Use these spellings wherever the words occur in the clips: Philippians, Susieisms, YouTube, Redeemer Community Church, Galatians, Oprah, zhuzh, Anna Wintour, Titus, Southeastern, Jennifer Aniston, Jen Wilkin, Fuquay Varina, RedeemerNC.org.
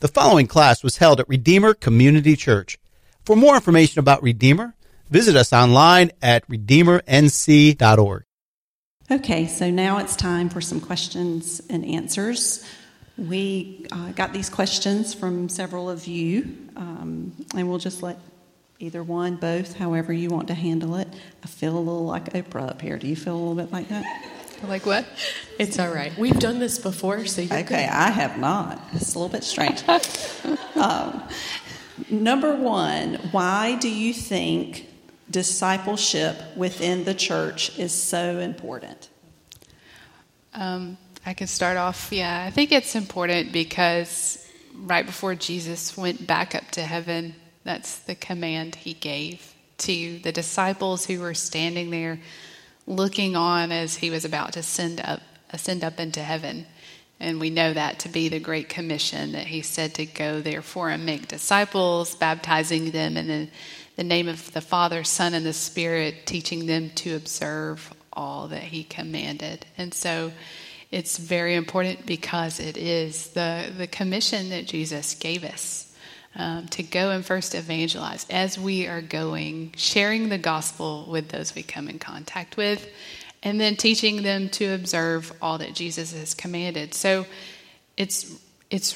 The following class was held at Redeemer Community Church. For more information about Redeemer, visit us online at RedeemerNC.org. Okay, so now it's time for some questions and answers. We got these questions from several of you, and we'll just let either one, both, however you want to handle it. I feel a little like Oprah up here. Do you feel a little bit like that? Like what? It's all right. We've done this before, so you're okay. Good. I have not. It's a little bit strange. Number one, why do you think discipleship within the church is so important? I can start off. Yeah, I think it's important because right before Jesus went back up to heaven, that's the command he gave to the disciples who were standing there looking on as he was about to ascend up into heaven. And we know that to be the Great Commission that he said to go, therefore, and make disciples, baptizing them in the name of the Father, Son, and the Spirit, teaching them to observe all that he commanded. And so it's very important because it is the commission that Jesus gave us to go and first evangelize as we are going, sharing the gospel with those we come in contact with, and then teaching them to observe all that Jesus has commanded. So it's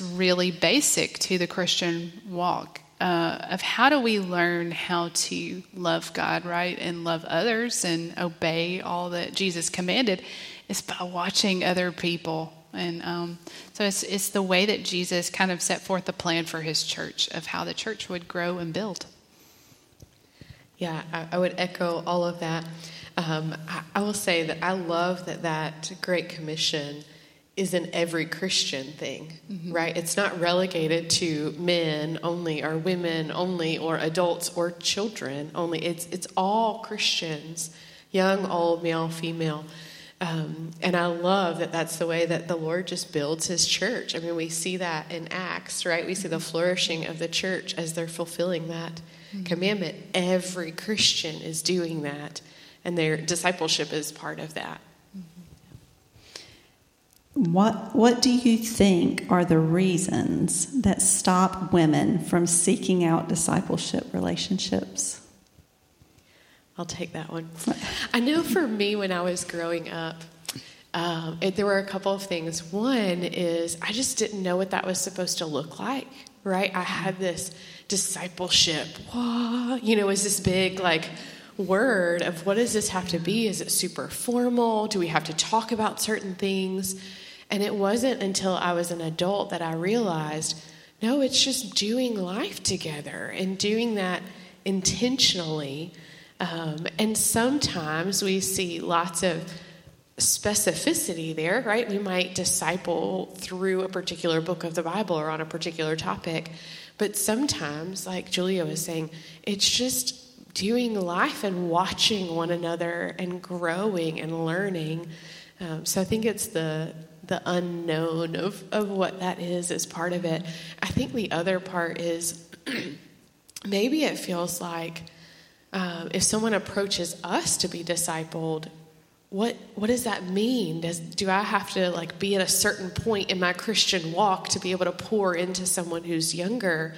really basic to the Christian walk of how do we learn how to love God, right, and love others and obey all that Jesus commanded is by watching other people. And so it's the way that Jesus kind of set forth the plan for his church of how the church would grow and build. Yeah, I would echo all of that. I will say that I love that Great Commission is an every Christian thing, mm-hmm. right? It's not relegated to men only or women only or adults or children only. It's all Christians, young, old, male, female. And I love that that's the way that the Lord just builds his church. I mean, we see that in Acts, right? We see the flourishing of the church as they're fulfilling that mm-hmm. commandment. Every Christian is doing that. And their discipleship is part of that. What do you think are the reasons that stop women from seeking out discipleship relationships? I'll take that one. I know for me when I was growing up, there were a couple of things. One is I just didn't know what that was supposed to look like, right? I had this discipleship. Whoa, is this big, like, word of what does this have to be? Is it super formal? Do we have to talk about certain things? And it wasn't until I was an adult that I realized, no, it's just doing life together and doing that intentionally. And sometimes we see lots of specificity there, right? We might disciple through a particular book of the Bible or on a particular topic. But sometimes, like Julia was saying, it's just doing life and watching one another and growing and learning. So I think it's the unknown of what that is as part of it. I think the other part is maybe it feels like if someone approaches us to be discipled, what does that mean? Do I have to like be at a certain point in my Christian walk to be able to pour into someone who's younger?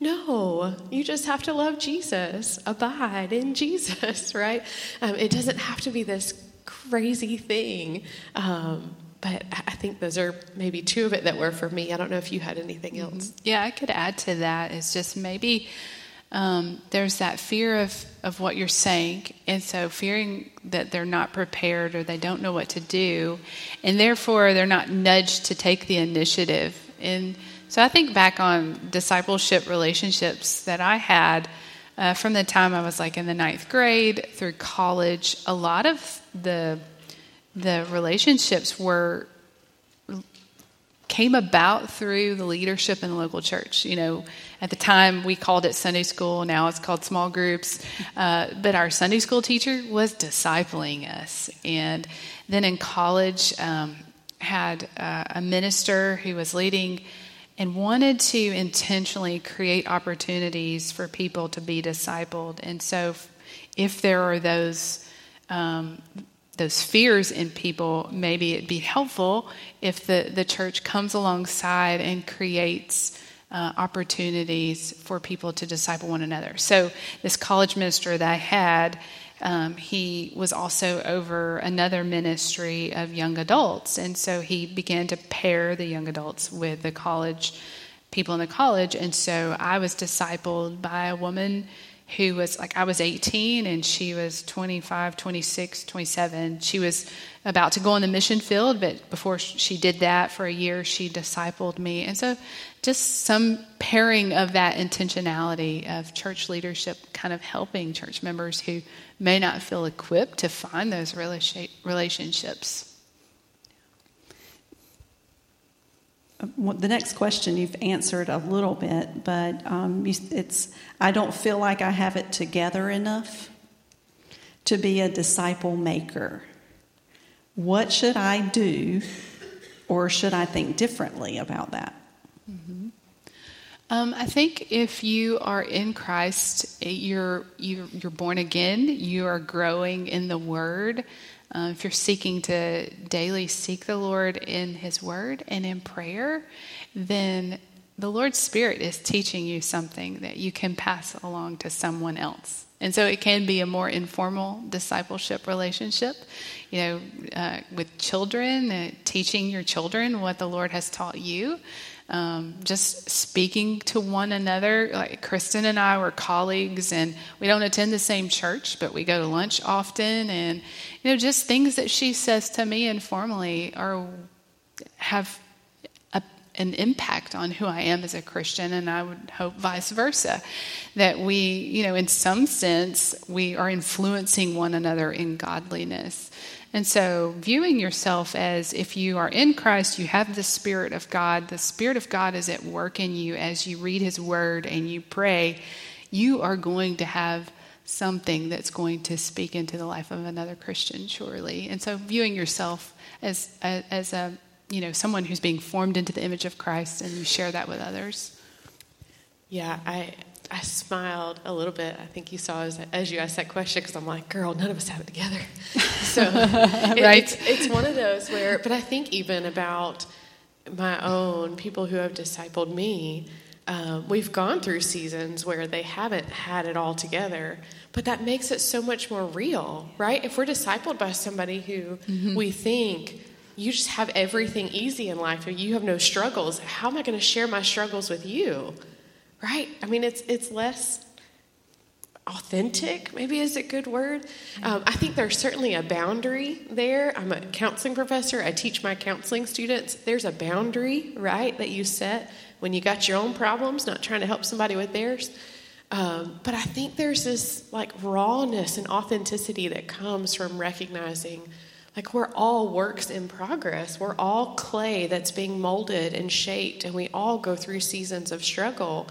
No, you just have to love Jesus, abide in Jesus, right? It doesn't have to be this crazy thing. But I think those are maybe two of it that were for me. I don't know if you had anything else. Yeah, I could add to that. It's just maybe there's that fear of what you're saying. And so fearing that they're not prepared or they don't know what to do. And therefore, they're not nudged to take the initiative. And so I think back on discipleship relationships that I had from the time I was like in the 9th grade through college. A lot of the relationships came about through the leadership in the local church. At the time we called it Sunday school. Now it's called small groups. But our Sunday school teacher was discipling us. And then in college, had a minister who was leading and wanted to intentionally create opportunities for people to be discipled. And so if there are those fears in people, maybe it'd be helpful if the church comes alongside and creates opportunities for people to disciple one another. So this college minister that I had, he was also over another ministry of young adults. And so he began to pair the young adults with the college people in the college. And so I was discipled by a woman who was like, I was 18 and she was 25, 26, 27. She was about to go on the mission field, but before she did that for a year, she discipled me. And so just some pairing of that intentionality of church leadership kind of helping church members who may not feel equipped to find those relationships. The next question you've answered a little bit, but it's, I don't feel like I have it together enough to be a disciple maker. What should I do, or should I think differently about that? Mm-hmm. I think if you are in Christ, you're born again. You are growing in the Word. If you're seeking to daily seek the Lord in His Word and in prayer, then the Lord's Spirit is teaching you something that you can pass along to someone else. And so it can be a more informal discipleship relationship, you know, with children, teaching your children what the Lord has taught you. Just speaking to one another. Like Kristen and I were colleagues, and we don't attend the same church, but we go to lunch often. And, you know, just things that she says to me informally are have an impact on who I am as a Christian, and I would hope vice versa, that we, you know, in some sense, we are influencing one another in godliness. And so viewing yourself as if you are in Christ, you have the Spirit of God. The Spirit of God is at work in you as you read His Word and you pray. You are going to have something that's going to speak into the life of another Christian, surely. And so viewing yourself as a you know, someone who's being formed into the image of Christ, and you share that with others. Yeah, I smiled a little bit. I think you saw as you asked that question, because I'm like, girl, none of us have it together. So right? It's one of those where, but I think even about my own people who have discipled me, we've gone through seasons where they haven't had it all together, but that makes it so much more real, right? If we're discipled by somebody who we think, you just have everything easy in life, or you have no struggles, how am I going to share my struggles with you? Right? I mean, it's less authentic, maybe is a good word. I think there's certainly a boundary there. I'm a counseling professor. I teach my counseling students. There's a boundary, right, that you set when you got your own problems, not trying to help somebody with theirs. But I think there's this, like, rawness and authenticity that comes from recognizing, like, we're all works in progress. We're all clay that's being molded and shaped, and we all go through seasons of struggle.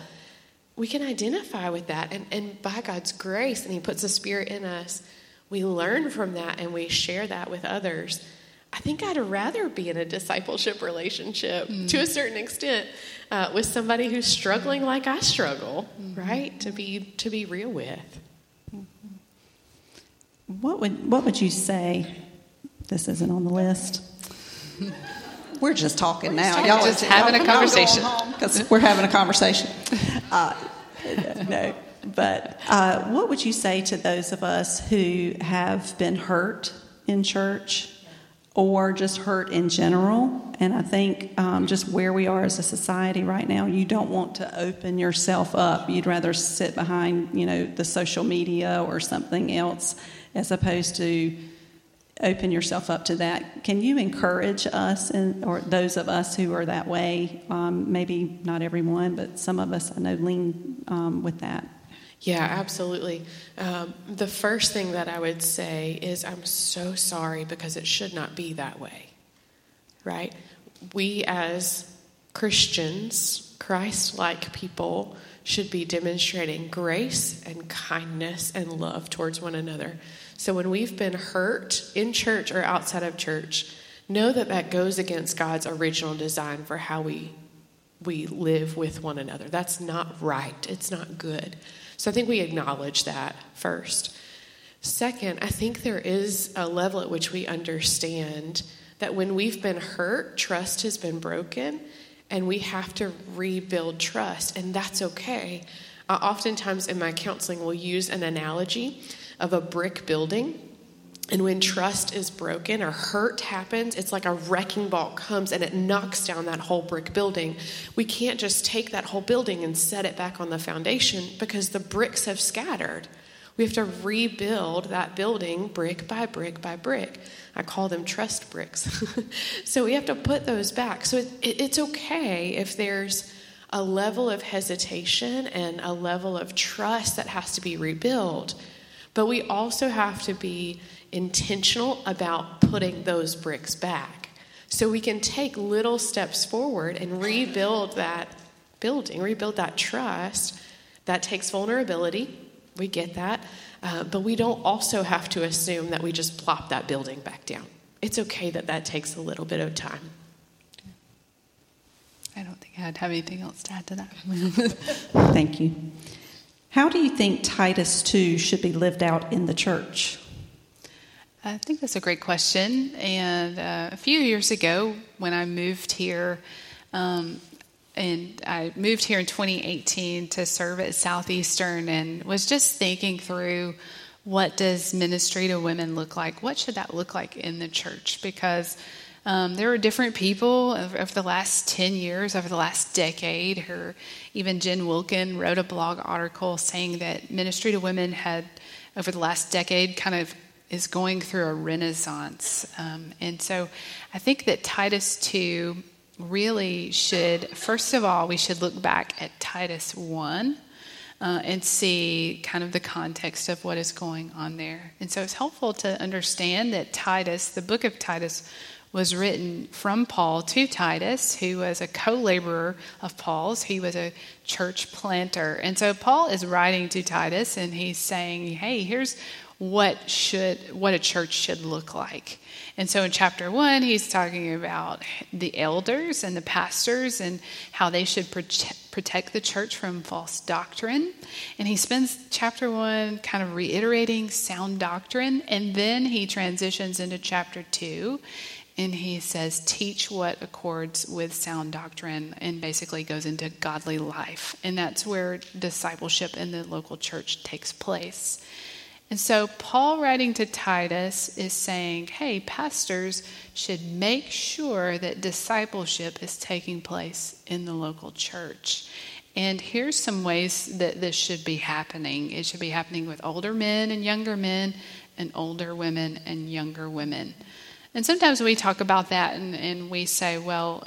We can identify with that, and by God's grace, and He puts the Spirit in us, we learn from that, and we share that with others. I think I'd rather be in a discipleship relationship, to a certain extent, with somebody who's struggling like I struggle, right, to be real with. What would you say... This isn't on the list. We're just talking now. Y'all just having a conversation. Because we're having a conversation. No. But what would you say to those of us who have been hurt in church or just hurt in general? And I think just where we are as a society right now, you don't want to open yourself up. You'd rather sit behind, you know, the social media or something else as opposed to open yourself up to that. Can you encourage us or those of us who are that way? Maybe not everyone, but some of us I know lean with that. Yeah, absolutely. The first thing that I would say is I'm so sorry because it should not be that way, right? We as Christians, Christ-like people, should be demonstrating grace and kindness and love towards one another. So when we've been hurt in church or outside of church, know that that goes against God's original design for how we live with one another. That's not right. It's not good. So I think we acknowledge that first. Second, I think there is a level at which we understand that when we've been hurt, trust has been broken, and we have to rebuild trust, and that's okay. I oftentimes in my counseling will use an analogy of a brick building, and when trust is broken or hurt happens, it's like a wrecking ball comes and it knocks down that whole brick building. We can't just take that whole building and set it back on the foundation because the bricks have scattered. We have to rebuild that building brick by brick by brick. I call them trust bricks. So we have to put those back. So it's okay if there's a level of hesitation and a level of trust that has to be rebuilt. But we also have to be intentional about putting those bricks back. So we can take little steps forward and rebuild that building, rebuild that trust. That takes vulnerability. We get that. But we don't also have to assume that we just plop that building back down. It's okay that that takes a little bit of time. I don't think I'd have anything else to add to that. Thank you. How do you think Titus 2 should be lived out in the church? I think that's a great question. And a few years ago when I moved here, and I moved here in 2018 to serve at Southeastern, and was just thinking through, what does ministry to women look like? What should that look like in the church? Because there are different people over the last 10 years, over the last decade, who even Jen Wilkin wrote a blog article saying that ministry to women had, over the last decade, kind of is going through a renaissance. And so I think that Titus 2 really should, first of all, we should look back at Titus 1 and see kind of the context of what is going on there. And so it's helpful to understand that Titus, the book of Titus, was written from Paul to Titus, who was a co-laborer of Paul's. He was a church planter. And so Paul is writing to Titus, and he's saying, hey, here's what a church should look like. And so in chapter 1, he's talking about the elders and the pastors and how they should protect the church from false doctrine. And he spends chapter 1 kind of reiterating sound doctrine. And then he transitions into chapter 2, and he says, teach what accords with sound doctrine, and basically goes into godly life. And that's where discipleship in the local church takes place. And so Paul, writing to Titus, is saying, hey, pastors should make sure that discipleship is taking place in the local church. And here's some ways that this should be happening. It should be happening with older men and younger men, and older women and younger women. And sometimes we talk about that and we say, well,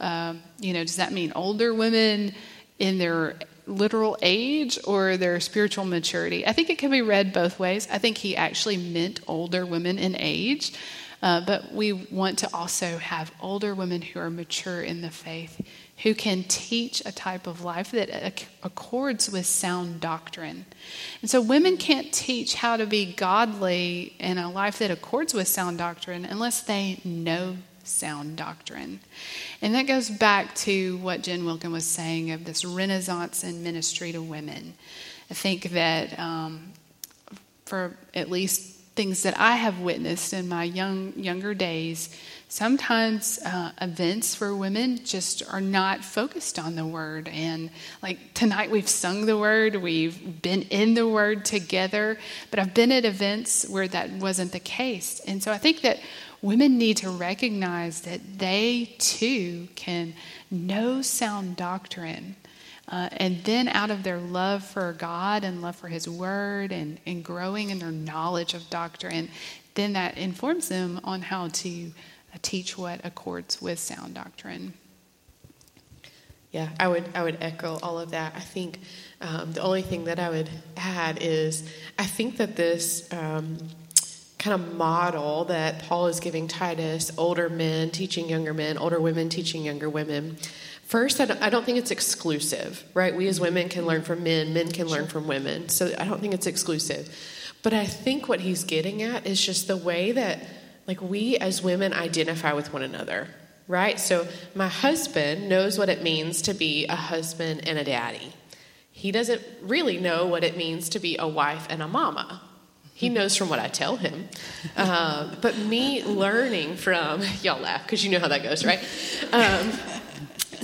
does that mean older women in their literal age or their spiritual maturity? I think it can be read both ways. I think he actually meant older women in age, but we want to also have older women who are mature in the faith, who can teach a type of life that accords with sound doctrine. And so women can't teach how to be godly in a life that accords with sound doctrine unless they know sound doctrine. And that goes back to what Jen Wilkin was saying of this renaissance in ministry to women. I think that for at least things that I have witnessed in my younger days, sometimes events for women just are not focused on the Word. And like tonight, we've sung the Word, we've been in the Word together, but I've been at events where that wasn't the case. And so I think that women need to recognize that they too can know sound doctrine, and then out of their love for God and love for His Word and growing in their knowledge of doctrine, then that informs them on how to teach what accords with sound doctrine. Yeah, I would echo all of that. I think the only thing that I would add is I think that this kind of model that Paul is giving Titus, older men teaching younger men, older women teaching younger women. First, I don't think it's exclusive, right? We as women can learn from men. Men can learn from women. So I don't think it's exclusive. But I think what he's getting at is just the way that, like, we as women identify with one another, right? So my husband knows what it means to be a husband and a daddy. He doesn't really know what it means to be a wife and a mama. He knows from what I tell him. But me learning from, y'all laugh because you know how that goes, right?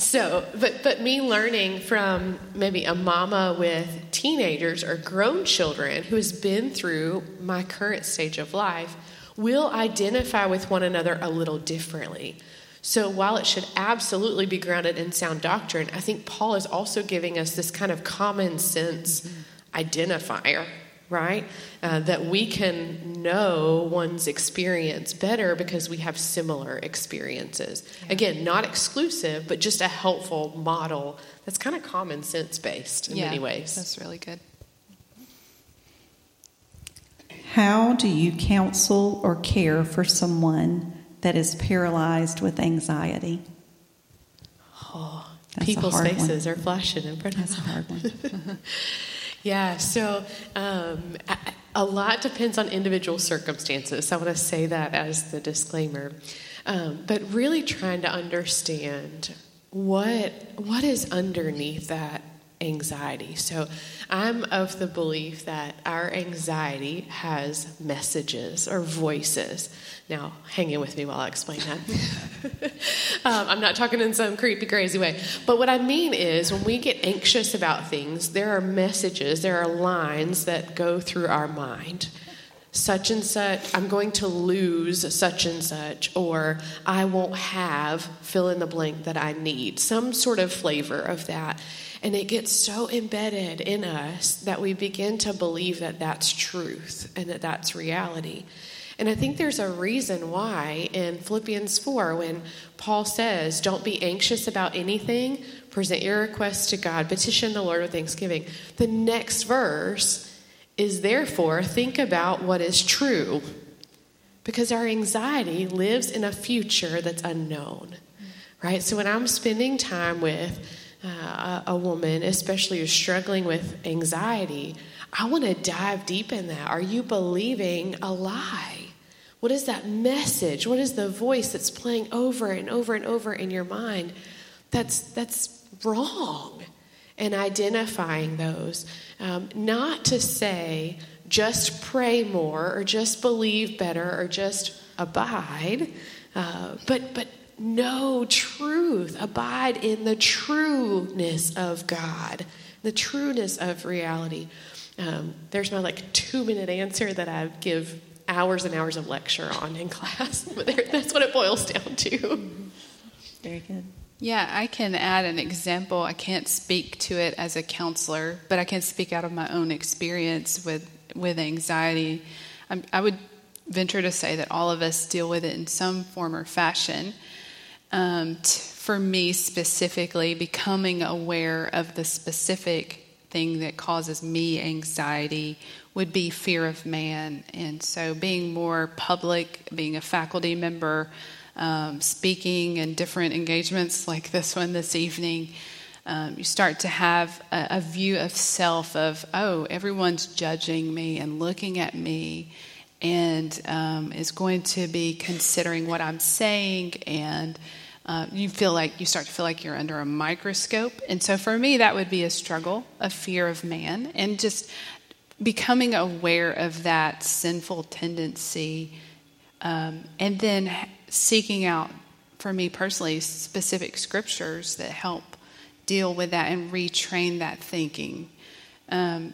So, but me learning from maybe a mama with teenagers or grown children who has been through my current stage of life will identify with one another a little differently. So while it should absolutely be grounded in sound doctrine, I think Paul is also giving us this kind of common sense identifier, right? That we can know one's experience better because we have similar experiences. Yeah. Again, not exclusive, but just a helpful model that's kind of common sense based in many ways. That's really good. How do you counsel or care for someone that is paralyzed with anxiety? Oh, that's people's faces are flashing in front of me. That's a hard one. Yeah, so a lot depends on individual circumstances. I want to say that as the disclaimer. But really trying to understand what is underneath that anxiety. So I'm of the belief that our anxiety has messages or voices. Now, hang in with me while I explain that. I'm not talking in some creepy, crazy way. But what I mean is when we get anxious about things, there are messages, there are lines that go through our mind. Such and such, I'm going to lose such and such, or I won't have fill in the blank that I need. Some sort of flavor of that. And it gets so embedded in us that we begin to believe that that's truth and that that's reality. And I think there's a reason why in Philippians 4, when Paul says, don't be anxious about anything, present your requests to God, petition the Lord with thanksgiving. The next verse is, therefore, think about what is true. Because our anxiety lives in a future that's unknown, right? So when I'm spending time with a woman, especially who's struggling with anxiety, I want to dive deep in that. Are you believing a lie? What is that message? What is the voice that's playing over and over and over in your mind that's wrong? And identifying those. Not to say just pray more or just believe better or just abide, but know truth. Abide in the trueness of God, the trueness of reality. There's my 2-minute answer that I give hours and hours of lecture on in class, but that's what it boils down to. Very good. Yeah, I can add an example. I can't speak to it as a counselor, but I can speak out of my own experience with anxiety. I would venture to say that all of us deal with it in some form or fashion. For me specifically, becoming aware of the specific thing that causes me anxiety would be fear of man. And so being more public, being a faculty member, speaking in different engagements like this one this evening, you start to have a view of self of, oh, everyone's judging me and looking at me and is going to be considering what I'm saying, and you start to feel like you're under a microscope. And so for me, that would be a struggle, a fear of man, and just becoming aware of that sinful tendency, and then seeking out, for me personally, specific scriptures that help deal with that and retrain that thinking.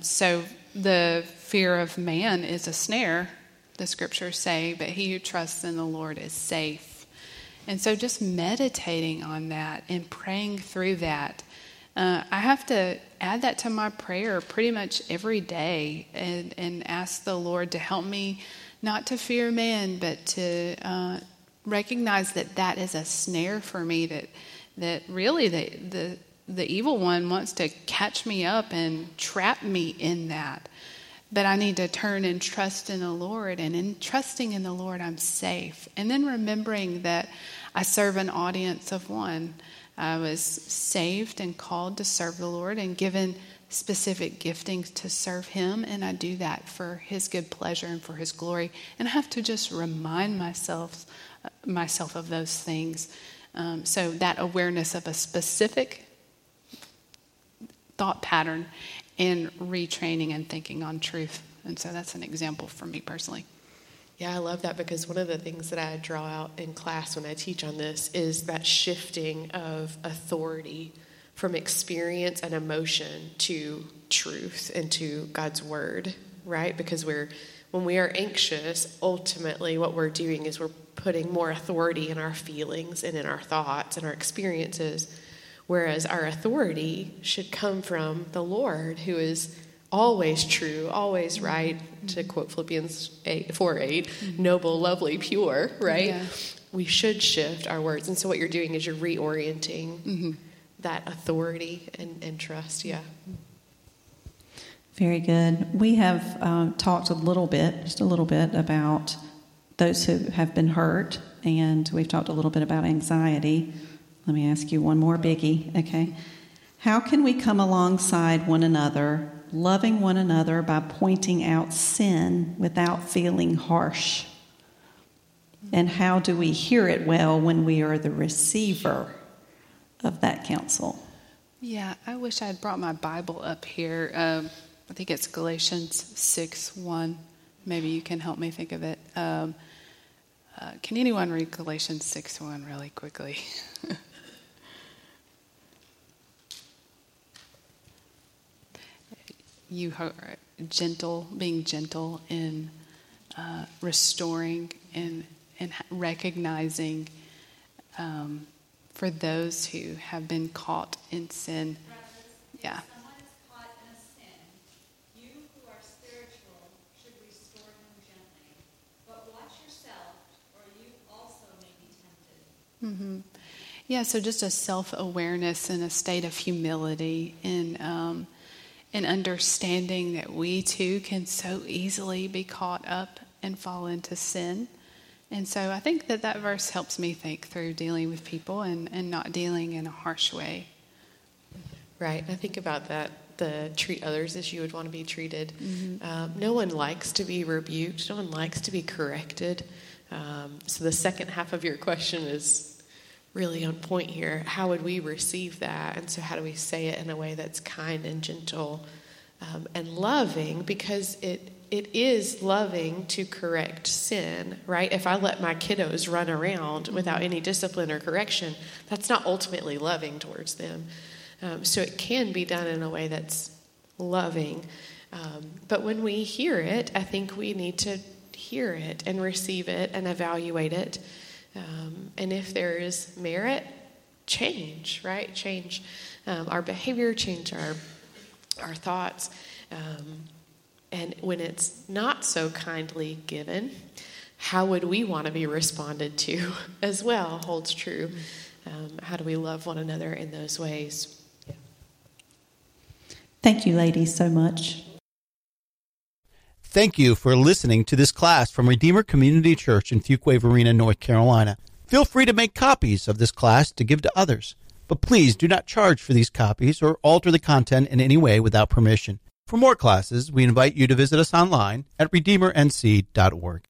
So the fear of man is a snare, the scriptures say, but he who trusts in the Lord is safe. And so just meditating on that and praying through that. I have to add that to my prayer pretty much every day and ask the Lord to help me not to fear man, but to recognize that is a snare for me, that really the evil one wants to catch me up and trap me in that. But I need to turn and trust in the Lord. And in trusting in the Lord, I'm safe. And then remembering that I serve an audience of one. I was saved and called to serve the Lord and given specific giftings to serve him. And I do that for his good pleasure and for his glory. And I have to just remind myself of those things. So that awareness of a specific thought pattern and retraining and thinking on truth. And so that's an example for me personally. Yeah, I love that, because one of the things that I draw out in class when I teach on this is that shifting of authority from experience and emotion to truth and to God's word, right? Because when we are anxious, ultimately what we're doing is we're putting more authority in our feelings and in our thoughts and our experiences, whereas our authority should come from the Lord, who is always true, always right, to quote Philippians 4:8, noble, lovely, pure, right? Yeah. We should shift our words. And so what you're doing is you're reorienting that authority and trust, yeah. Very good. We have talked a little bit, just a little bit, about those who have been hurt, and we've talked a little bit about anxiety. Let me ask you one more biggie, okay? How can we come alongside one another, loving one another by pointing out sin without feeling harsh? And how do we hear it well when we are the receiver of that counsel? Yeah, I wish I had brought my Bible up here. I think it's Galatians 6:1. Maybe you can help me think of it. Can anyone read Galatians 6:1 really quickly? You are gentle, being gentle in restoring and recognizing for those who have been caught in sin. Brothers, yeah. If someone is caught in a sin, you who are spiritual should restore him gently. But watch yourself, or you also may be tempted. Mm-hmm. Yeah, so just a self-awareness and a state of humility and understanding that we too can so easily be caught up and fall into sin. And so I think that verse helps me think through dealing with people and not dealing in a harsh way. Right. I think about that, the treat others as you would want to be treated. Mm-hmm. No one likes to be rebuked. No one likes to be corrected. So the second half of your question is really on point here. How would we receive that? And so how do we say it in a way that's kind and gentle and loving? Because it is loving to correct sin, right? If I let my kiddos run around without any discipline or correction, that's not ultimately loving towards them. So it can be done in a way that's loving. But when we hear it, I think we need to hear it and receive it and evaluate it. And if there is merit, change, right? Change our behavior, change our thoughts. And when it's not so kindly given, how would we want to be responded to as well holds true. How do we love one another in those ways? Yeah. Thank you, ladies, so much. Thank you for listening to this class from Redeemer Community Church in Fuquay Varina, North Carolina. Feel free to make copies of this class to give to others, but please do not charge for these copies or alter the content in any way without permission. For more classes, we invite you to visit us online at RedeemerNC.org.